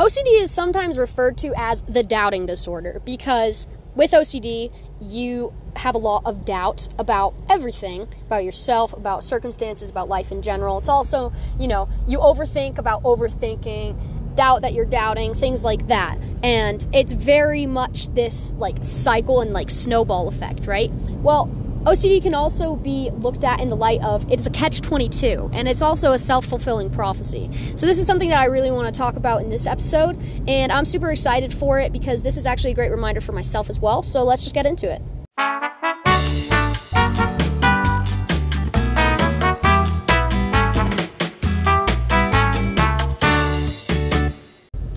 OCD is sometimes referred to as the doubting disorder because with OCD, you have a lot of doubt about everything, about yourself, about circumstances, about life in general. It's also, you overthink about overthinking, doubt that you're doubting, things like that. And it's very much this cycle and snowball effect, right? Well, OCD can also be looked at in the light of it's a catch-22, and it's also a self-fulfilling prophecy. So this is something that I really want to talk about in this episode, and I'm super excited for it because this is actually a great reminder for myself as well. So let's just get into it.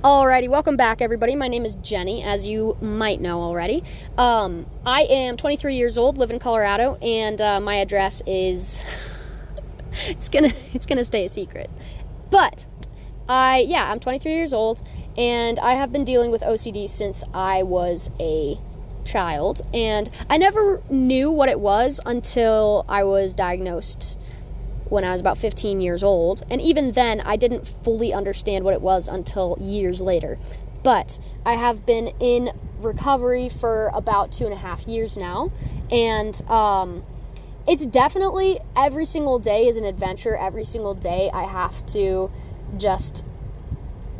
Alrighty, welcome back everybody. My name is Jenny, as you might know already. I am 23 years old, live in Colorado, and my address is it's gonna stay a secret. But I'm 23 years old, and I have been dealing with OCD since I was a child, and I never knew what it was until I was diagnosed when I was about 15 years old, and even then I didn't fully understand what it was until years later. But I have been in recovery for about 2.5 years now, and it's definitely every single day is an adventure. Every single day I have to just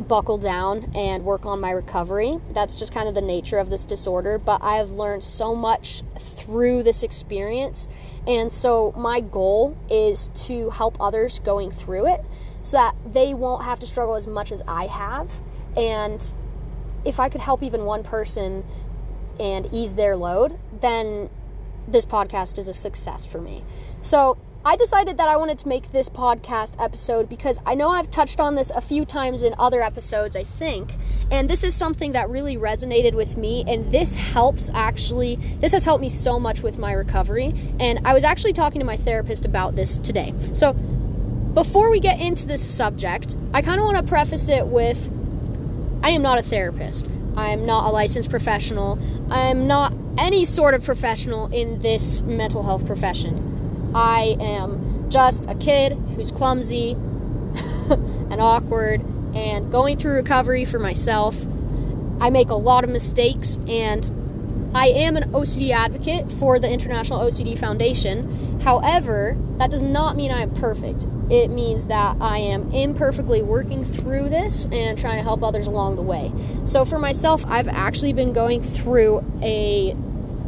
buckle down and work on my recovery. That's just kind of the nature of this disorder, but I have learned so much through this experience, and so my goal is to help others going through it so that they won't have to struggle as much as I have. And if I could help even one person and ease their load, then this podcast is a success for me. So I decided that I wanted to make this podcast episode because I know I've touched on this a few times in other episodes, I think, and this is something that really resonated with me, and this has helped me so much with my recovery, and I was actually talking to my therapist about this today. So before we get into this subject, I kind of want to preface it with, I am not a therapist. I am not a licensed professional. I am not any sort of professional in this mental health profession. I am just a kid who's clumsy and awkward and going through recovery for myself. I make a lot of mistakes, and I am an OCD advocate for the International OCD Foundation. However, that does not mean I am perfect. It means that I am imperfectly working through this and trying to help others along the way. So for myself, I've actually been going through a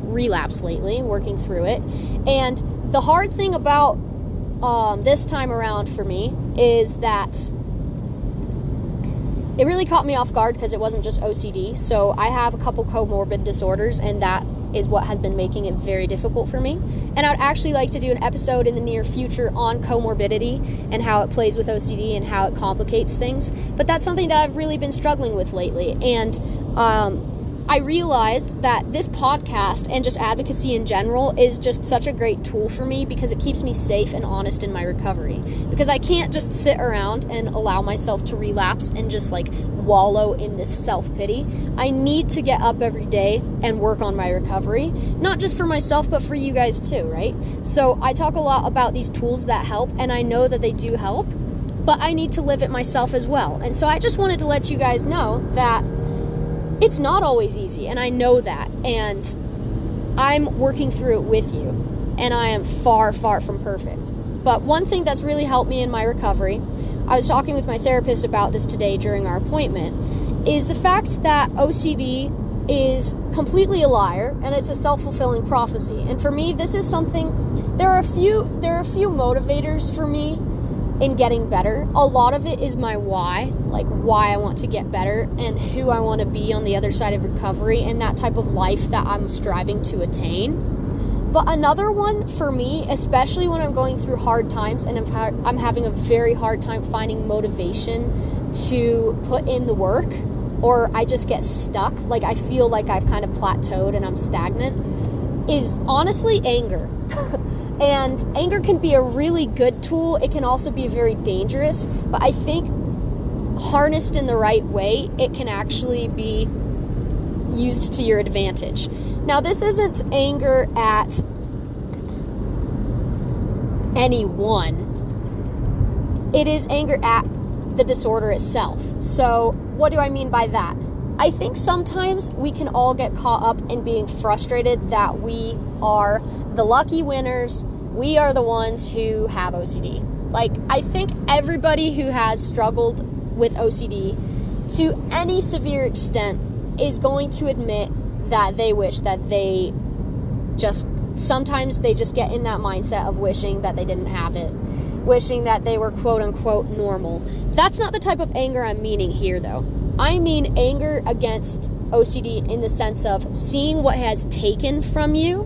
relapse lately, working through it, and the hard thing about this time around for me is that it really caught me off guard because it wasn't just OCD. So I have a couple comorbid disorders, and that is what has been making it very difficult for me. And I'd actually like to do an episode in the near future on comorbidity and how it plays with OCD and how it complicates things. But that's something that I've really been struggling with lately. And I realized that this podcast and just advocacy in general is just such a great tool for me because it keeps me safe and honest in my recovery, because I can't just sit around and allow myself to relapse and just wallow in this self-pity. I need to get up every day and work on my recovery, not just for myself, but for you guys too, right? So I talk a lot about these tools that help, and I know that they do help, but I need to live it myself as well. And so I just wanted to let you guys know that it's not always easy, and I know that, and I'm working through it with you, and I am far, far from perfect. But one thing that's really helped me in my recovery, I was talking with my therapist about this today during our appointment, is the fact that OCD is completely a liar, and it's a self-fulfilling prophecy. And for me, this is something, there are a few motivators for me in getting better. A lot of it is my why, why I want to get better and who I want to be on the other side of recovery and that type of life that I'm striving to attain. But another one for me, especially when I'm going through hard times and I'm having a very hard time finding motivation to put in the work, or I just get stuck, I feel like I've kind of plateaued and I'm stagnant, is honestly anger. And anger can be a really good tool. It can also be very dangerous. But I think harnessed in the right way, it can actually be used to your advantage. Now, this isn't anger at anyone. It is anger at the disorder itself. So What do I mean by that? I think sometimes we can all get caught up in being frustrated that we are the lucky winners. We are the ones who have OCD. Like, I think everybody who has struggled with OCD to any severe extent is going to admit that they wish that they just, sometimes they just get in that mindset of wishing that they didn't have it, wishing that they were quote unquote normal. That's not the type of anger I'm meaning here though. I mean anger against OCD in the sense of seeing what has taken from you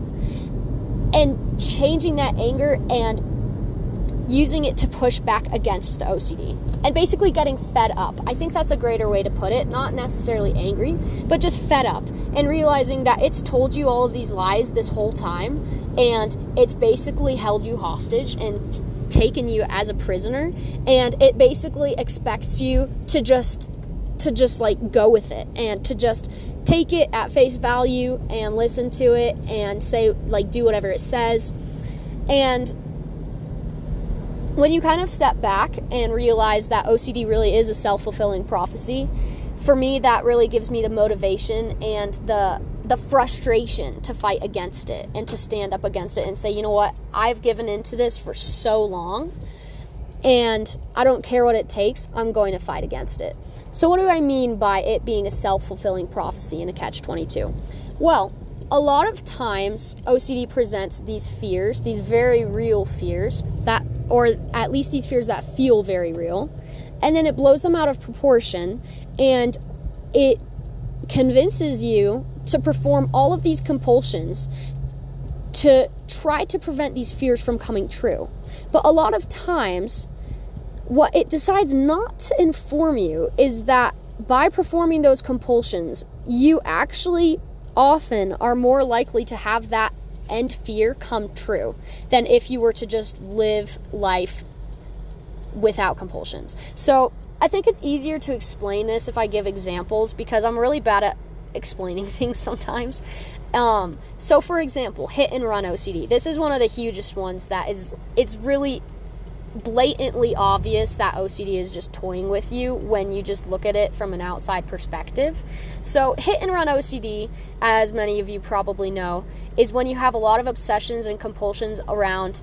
and changing that anger and using it to push back against the OCD and basically getting fed up. I think that's a greater way to put it, not necessarily angry, but just fed up and realizing that it's told you all of these lies this whole time and it's basically held you hostage and taken you as a prisoner, and it basically expects you to just like go with it and to just take it at face value and listen to it and say, like, do whatever it says. And when you kind of step back and realize that OCD really is a self-fulfilling prophecy, for me, that really gives me the motivation and the frustration to fight against it and to stand up against it and say, you know what, I've given into this for so long and I don't care what it takes, I'm going to fight against it. So what do I mean by it being a self-fulfilling prophecy and a catch-22? Well, a lot of times OCD presents these fears, these very real fears that, or at least these fears that feel very real, and then it blows them out of proportion and it convinces you to perform all of these compulsions to try to prevent these fears from coming true. But a lot of times what it decides not to inform you is that by performing those compulsions, you actually often are more likely to have that end fear come true than if you were to just live life without compulsions. So I think it's easier to explain this if I give examples, because I'm really bad at explaining things sometimes. So for example, hit and run OCD. This is one of the hugest ones that is, it's really blatantly obvious that OCD is just toying with you when you just look at it from an outside perspective. So hit and run OCD, as many of you probably know, is when you have a lot of obsessions and compulsions around,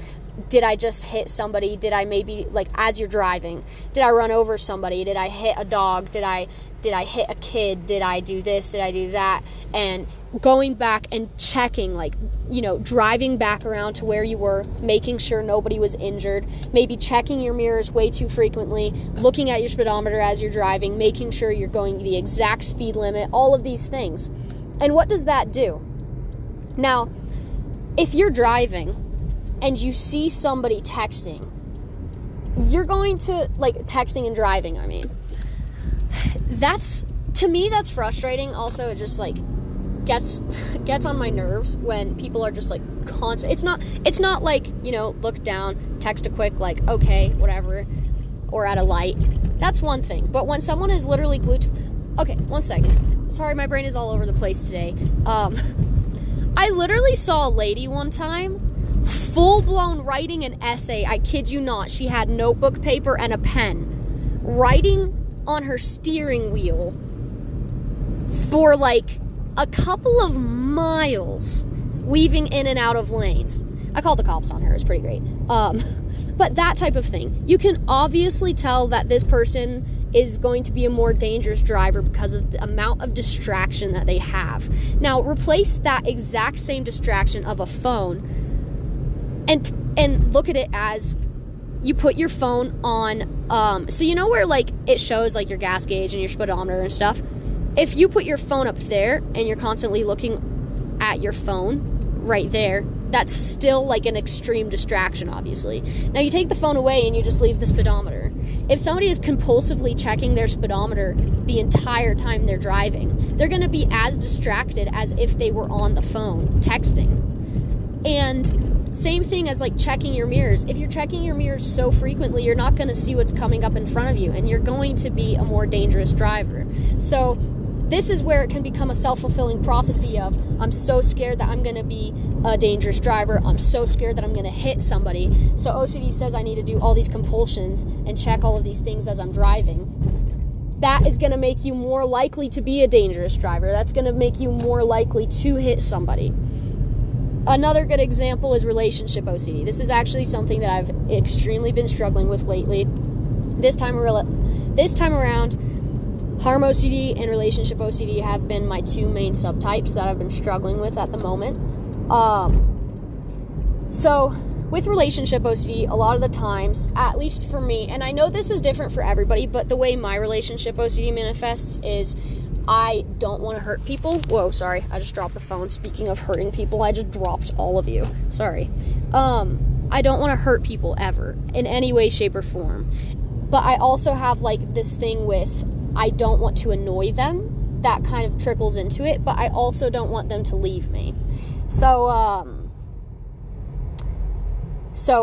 did I just hit somebody? Did I maybe, like, as you're driving, did I run over somebody? Did I hit a dog? Did I hit a kid? Did I do this? Did I do that? And going back and checking, like, you know, driving back around to where you were, making sure nobody was injured, maybe checking your mirrors way too frequently, looking at your speedometer as you're driving, making sure you're going the exact speed limit, all of these things. And what does that do? Now, if you're driving and you see somebody texting, you're going to, like, texting and driving, I mean, that's, to me, that's frustrating. Also, it just, like, gets on my nerves when people are just, like, constant. It's not like, you know, look down, text a quick, like, okay, whatever, or at a light. That's one thing. But when someone is literally glued to, okay, one second. Sorry, my brain is all over the place today. I literally saw a lady one time full-blown writing an essay. I kid you not. She had notebook paper and a pen, writing on her steering wheel for, like, a couple of miles, weaving in and out of lanes. I called the cops on her. It was pretty great. But that type of thing. You can obviously tell that this person is going to be a more dangerous driver because of the amount of distraction that they have. Now, replace that exact same distraction of a phone and look at it as you put your phone on, so you know where, like, it shows, like, your gas gauge and your speedometer and stuff? If you put your phone up there and you're constantly looking at your phone right there, that's still, like, an extreme distraction, obviously. Now, you take the phone away and you just leave the speedometer. If somebody is compulsively checking their speedometer the entire time they're driving, they're going to be as distracted as if they were on the phone texting. And same thing as, like, checking your mirrors. If you're checking your mirrors so frequently, you're not going to see what's coming up in front of you, and you're going to be a more dangerous driver. So this is where it can become a self-fulfilling prophecy of, I'm so scared that I'm going to be a dangerous driver. I'm so scared that I'm going to hit somebody. So OCD says I need to do all these compulsions and check all of these things as I'm driving. that is going to make you more likely to be a dangerous driver. That's going to make you more likely to hit somebody. Another good example is relationship OCD. This is actually something that I've extremely been struggling with lately. This time around, harm OCD and relationship OCD have been my two main subtypes that I've been struggling with at the moment. So with relationship OCD, a lot of the times, at least for me, and I know this is different for everybody, but the way my relationship OCD manifests is I don't want to hurt people. Whoa, sorry, I just dropped the phone. Speaking of hurting people, I just dropped all of you. Sorry. I don't want to hurt people ever in any way, shape, or form. But I also have like this thing with I don't want to annoy them. That kind of trickles into it, but I also don't want them to leave me. So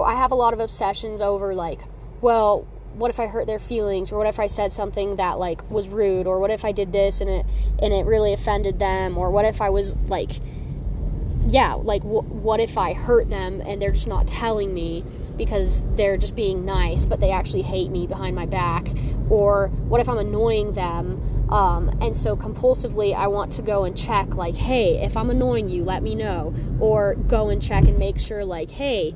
I have a lot of obsessions over like, well, what if I hurt their feelings, or what if I said something that like was rude, or what if I did this and it really offended them, or what if I was like, yeah, like what if I hurt them and they're just not telling me because they're just being nice, but they actually hate me behind my back, or what if I'm annoying them? And so compulsively I want to go and check like, hey, if I'm annoying you, let me know, or go and check and make sure like, hey,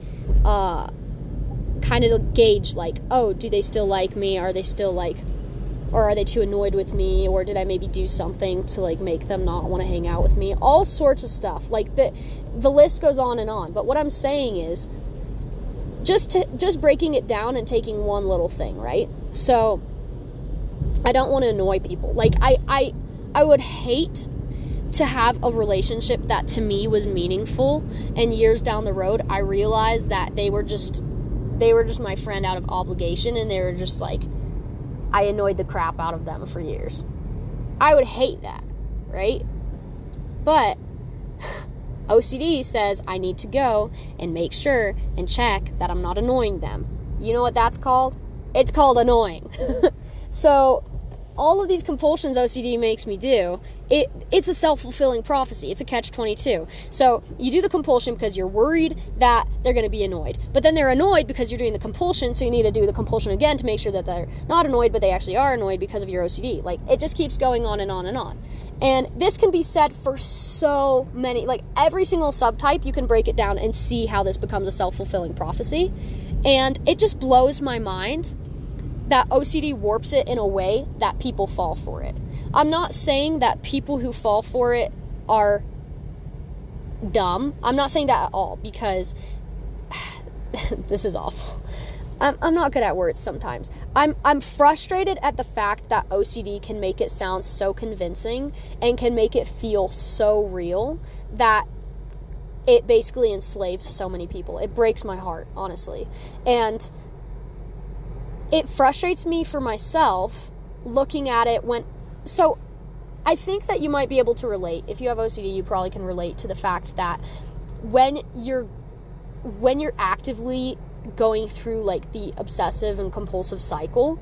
kind of gauge like, oh, do they still like me? Are they still like, or are they too annoyed with me? Or did I maybe do something to like make them not want to hang out with me? All sorts of stuff. Like the list goes on and on. But what I'm saying is just breaking it down and taking one little thing, right? So I don't want to annoy people. Like I would hate to have a relationship that to me was meaningful, and years down the road I realized that they were just my friend out of obligation, and they were just like, I annoyed the crap out of them for years. I would hate that, right? But OCD says I need to go and make sure and check that I'm not annoying them. You know what that's called? It's called annoying. So all of these compulsions OCD makes me do, it's a self-fulfilling prophecy. It's a catch-22. So you do the compulsion because you're worried that they're going to be annoyed. But then they're annoyed because you're doing the compulsion, so you need to do the compulsion again to make sure that they're not annoyed, but they actually are annoyed because of your OCD. Like, it just keeps going on and on and on. And this can be said for so many. Like, every single subtype, you can break it down and see how this becomes a self-fulfilling prophecy. And it just blows my mind that OCD warps it in a way that people fall for it. I'm not saying that people who fall for it are dumb. I'm not saying that at all, because this is awful. I'm not good at words sometimes. I'm frustrated at the fact that OCD can make it sound so convincing and can make it feel so real that it basically enslaves so many people. It breaks my heart, honestly. And it frustrates me for myself looking at it when... So I think that you might be able to relate. If you have OCD, you probably can relate to the fact that when you're actively going through like the obsessive and compulsive cycle,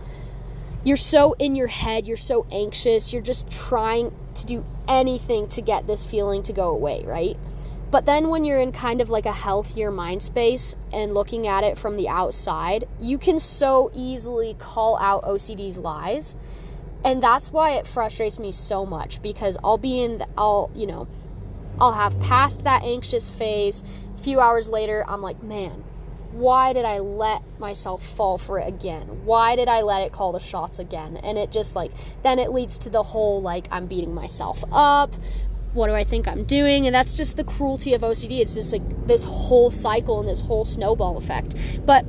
you're so in your head, you're so anxious, you're just trying to do anything to get this feeling to go away, right? But then when you're in kind of like a healthier mind space and looking at it from the outside, you can so easily call out OCD's lies. And that's why it frustrates me so much, because I'll have passed that anxious phase. A few hours later, I'm like, man, why did I let myself fall for it again? Why did I let it call the shots again? And it just like, then it leads to the whole, like, I'm beating myself up. What do I think I'm doing? And that's just the cruelty of OCD. It's just like this whole cycle and this whole snowball effect. But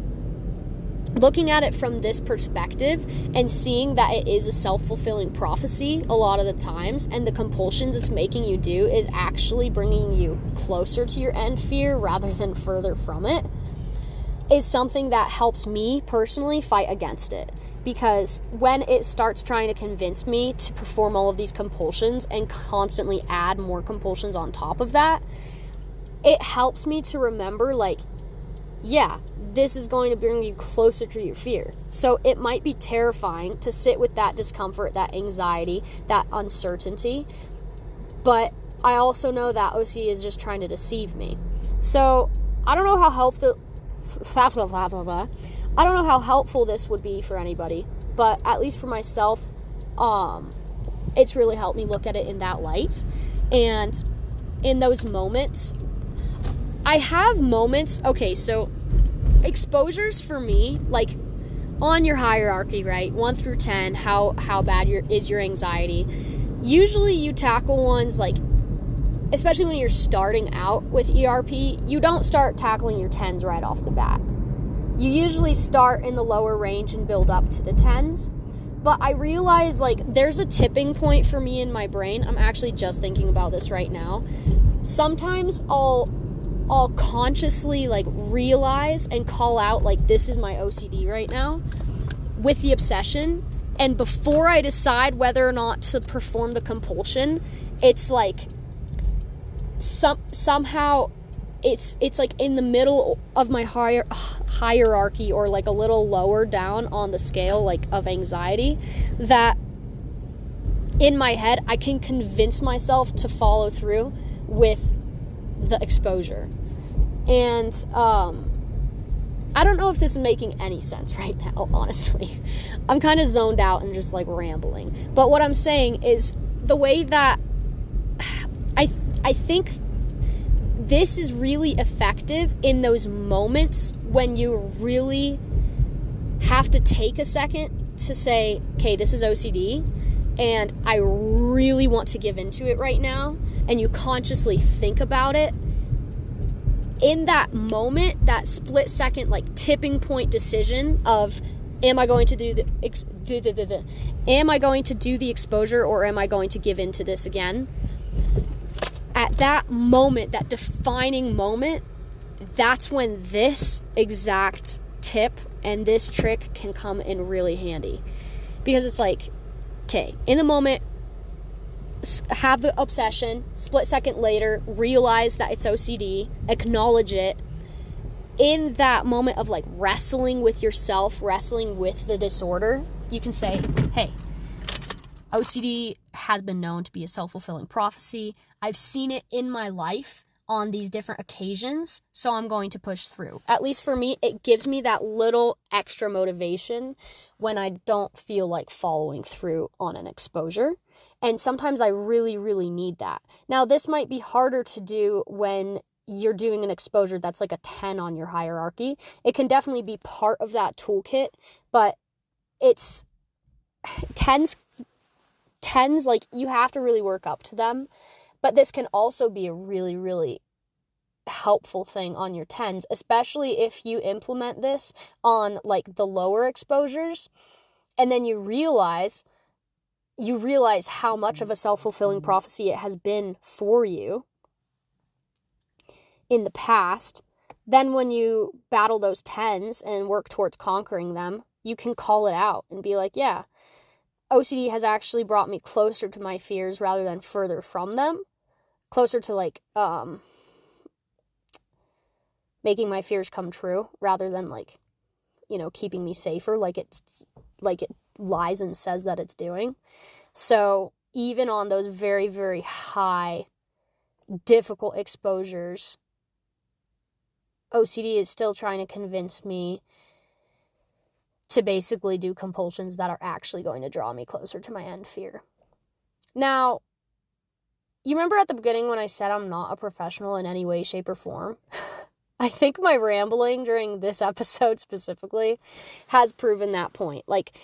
looking at it from this perspective and seeing that it is a self-fulfilling prophecy a lot of the times, and the compulsions it's making you do is actually bringing you closer to your end fear rather than further from it, is something that helps me personally fight against it. Because when it starts trying to convince me to perform all of these compulsions and constantly add more compulsions on top of that, it helps me to remember, like, yeah, this is going to bring you closer to your fear. So it might be terrifying to sit with that discomfort, that anxiety, that uncertainty. But I also know that OCD is just trying to deceive me. So I don't know how helpful... I don't know how helpful this would be for anybody, but at least for myself, It's really helped me look at it in that light. And in those moments, I have moments, okay, so exposures for me, like on your hierarchy, right? 1 through 10, how bad is your anxiety? Usually you tackle ones like, especially when you're starting out with ERP, you don't start tackling your 10s right off the bat. You usually start in the lower range and build up to the 10s. But I realize, like, there's a tipping point for me in my brain. I'm actually just thinking about this right now. Sometimes I'll consciously, like, realize and call out, like, this is my OCD right now with the obsession. And before I decide whether or not to perform the compulsion, it's like somehow it's like in the middle of my hierarchy, or like a little lower down on the scale, like, of anxiety, that in my head I can convince myself to follow through with the exposure. And I don't know if this is making any sense right now, honestly. I'm kind of zoned out and just, like, rambling. But what I'm saying is the way that I think this is really effective in those moments when you really have to take a second to say, okay, this is OCD and I really want to give into it right now, and you consciously think about it. In that moment, that split second, like, tipping point decision of, am I going to do the exposure, or am I going to give into this again? At that moment, that defining moment, that's when this exact tip and this trick can come in really handy. Because it's like, okay, in the moment, have the obsession, split second later, realize that it's OCD, acknowledge it. In that moment of, like, wrestling with yourself, wrestling with the disorder, you can say, hey, OCD has been known to be a self-fulfilling prophecy. I've seen it in my life on these different occasions, so I'm going to push through. At least for me, it gives me that little extra motivation when I don't feel like following through on an exposure. And sometimes I really, really need that. Now, this might be harder to do when you're doing an exposure that's like a 10 on your hierarchy. It can definitely be part of that toolkit, but it's 10s, like, you have to really work up to them. But this can also be a really, really helpful thing on your 10s, especially if you implement this on, like, the lower exposures, and then you realize how much of a self-fulfilling prophecy it has been for you in the past. Then when you battle those 10s and work towards conquering them, you can call it out and be like, yeah, OCD has actually brought me closer to my fears rather than further from them, closer to, like, making my fears come true rather than, like, you know, keeping me safer, like it lies and says that it's doing. So even on those very, very high, difficult exposures, OCD is still trying to convince me to basically do compulsions that are actually going to draw me closer to my end fear. Now, you remember at the beginning when I said I'm not a professional in any way, shape, or form? I think my rambling during this episode specifically has proven that point. Like,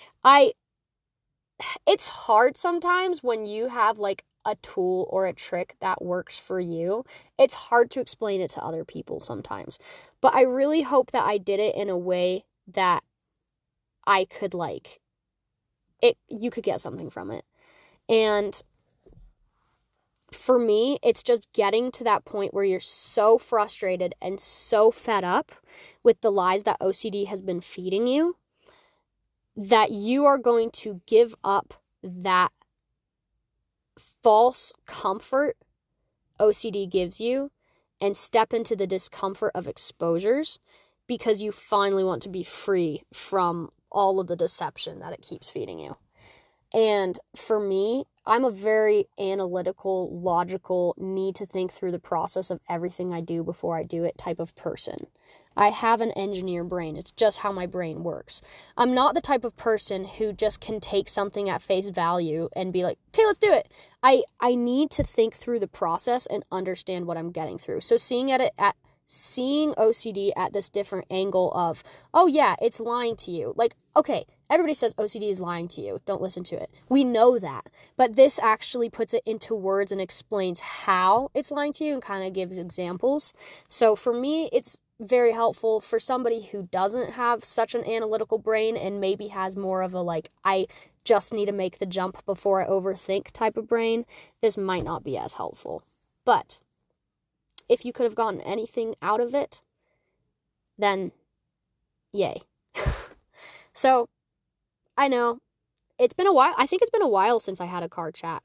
it's hard sometimes when you have, like, a tool or a trick that works for you. It's hard to explain it to other people sometimes. But I really hope that I did it in a way that I could, like, it, you could get something from it. And for me, it's just getting to that point where you're so frustrated and so fed up with the lies that OCD has been feeding you that you are going to give up that false comfort OCD gives you and step into the discomfort of exposures because you finally want to be free from all of the deception that it keeps feeding you. And for me, I'm a very analytical, logical, need to think through the process of everything I do before I do it type of person. I have an engineer brain. It's just how my brain works. I'm not the type of person who just can take something at face value and be like, okay, let's do it. I need to think through the process and understand what I'm getting through. So seeing OCD at this different angle of, oh yeah, it's lying to you. Like, okay, everybody says OCD is lying to you. Don't listen to it. We know that. But this actually puts it into words and explains how it's lying to you and kind of gives examples. So for me, it's very helpful. For somebody who doesn't have such an analytical brain and maybe has more of a like, I just need to make the jump before I overthink type of brain, this might not be as helpful. But if you could have gotten anything out of it, then yay. So, I know, it's been a while. I think it's been a while since I had a car chat.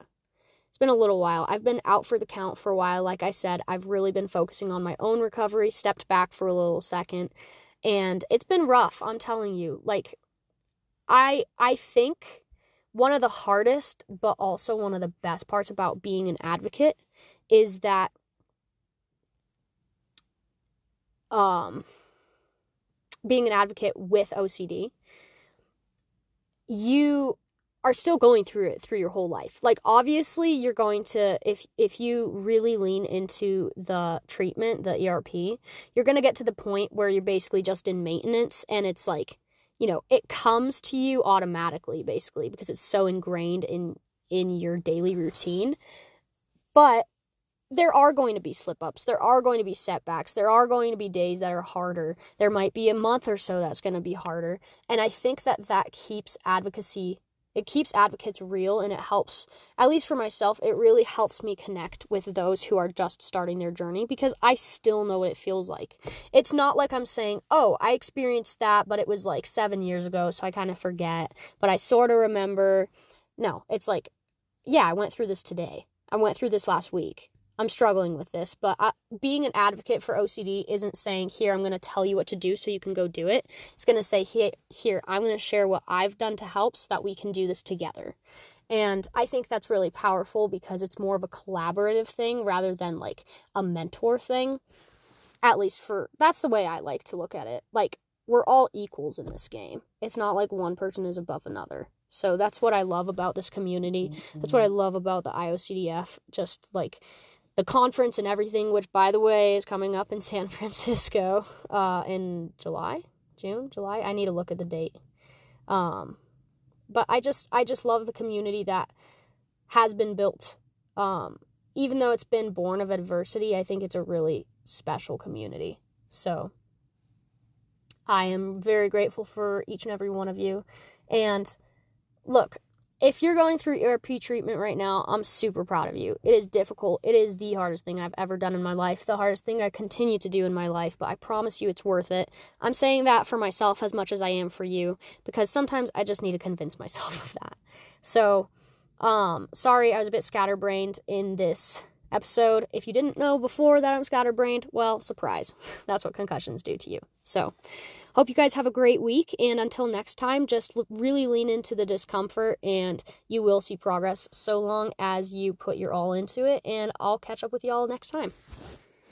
It's been a little while. I've been out for the count for a while. Like I said, I've really been focusing on my own recovery, stepped back for a little second, and it's been rough, I'm telling you. Like, I think one of the hardest, but also one of the best parts about being an advocate is that being an advocate with OCD, you are still going through it through your whole life. Like, obviously you're going to, if you really lean into the treatment, the ERP, you're going to get to the point where you're basically just in maintenance, and it's like, you know, it comes to you automatically basically because it's so ingrained in your daily routine. But there are going to be slip-ups. There are going to be setbacks. There are going to be days that are harder. There might be a month or so that's going to be harder. And I think that keeps advocacy, it keeps advocates real, and it helps, at least for myself, it really helps me connect with those who are just starting their journey, because I still know what it feels like. It's not like I'm saying, oh, I experienced that, but it was like 7 years ago, so I kind of forget, but I sort of remember. No, it's like, yeah, I went through this today. I went through this last week. I'm struggling with this, but being an advocate for OCD isn't saying, here, I'm going to tell you what to do so you can go do it. It's going to say, here, I'm going to share what I've done to help so that we can do this together. And I think that's really powerful because it's more of a collaborative thing rather than like a mentor thing. At least that's the way I like to look at it. Like, we're all equals in this game. It's not like one person is above another. So that's what I love about this community. Mm-hmm. That's what I love about the IOCDF. Just like the conference and everything, which, by the way, is coming up in San Francisco in July. I need to look at the date. But I just love the community that has been built. Even though it's been born of adversity, I think it's a really special community. So I am very grateful for each and every one of you. And look, if you're going through ERP treatment right now, I'm super proud of you. It is difficult. It is the hardest thing I've ever done in my life, the hardest thing I continue to do in my life, but I promise you it's worth it. I'm saying that for myself as much as I am for you, because sometimes I just need to convince myself of that. So, sorry I was a bit scatterbrained in this episode. If you didn't know before that I'm scatterbrained, well, surprise. That's what concussions do to you. So, hope you guys have a great week, and until next time, just really lean into the discomfort, and you will see progress so long as you put your all into it, and I'll catch up with y'all next time.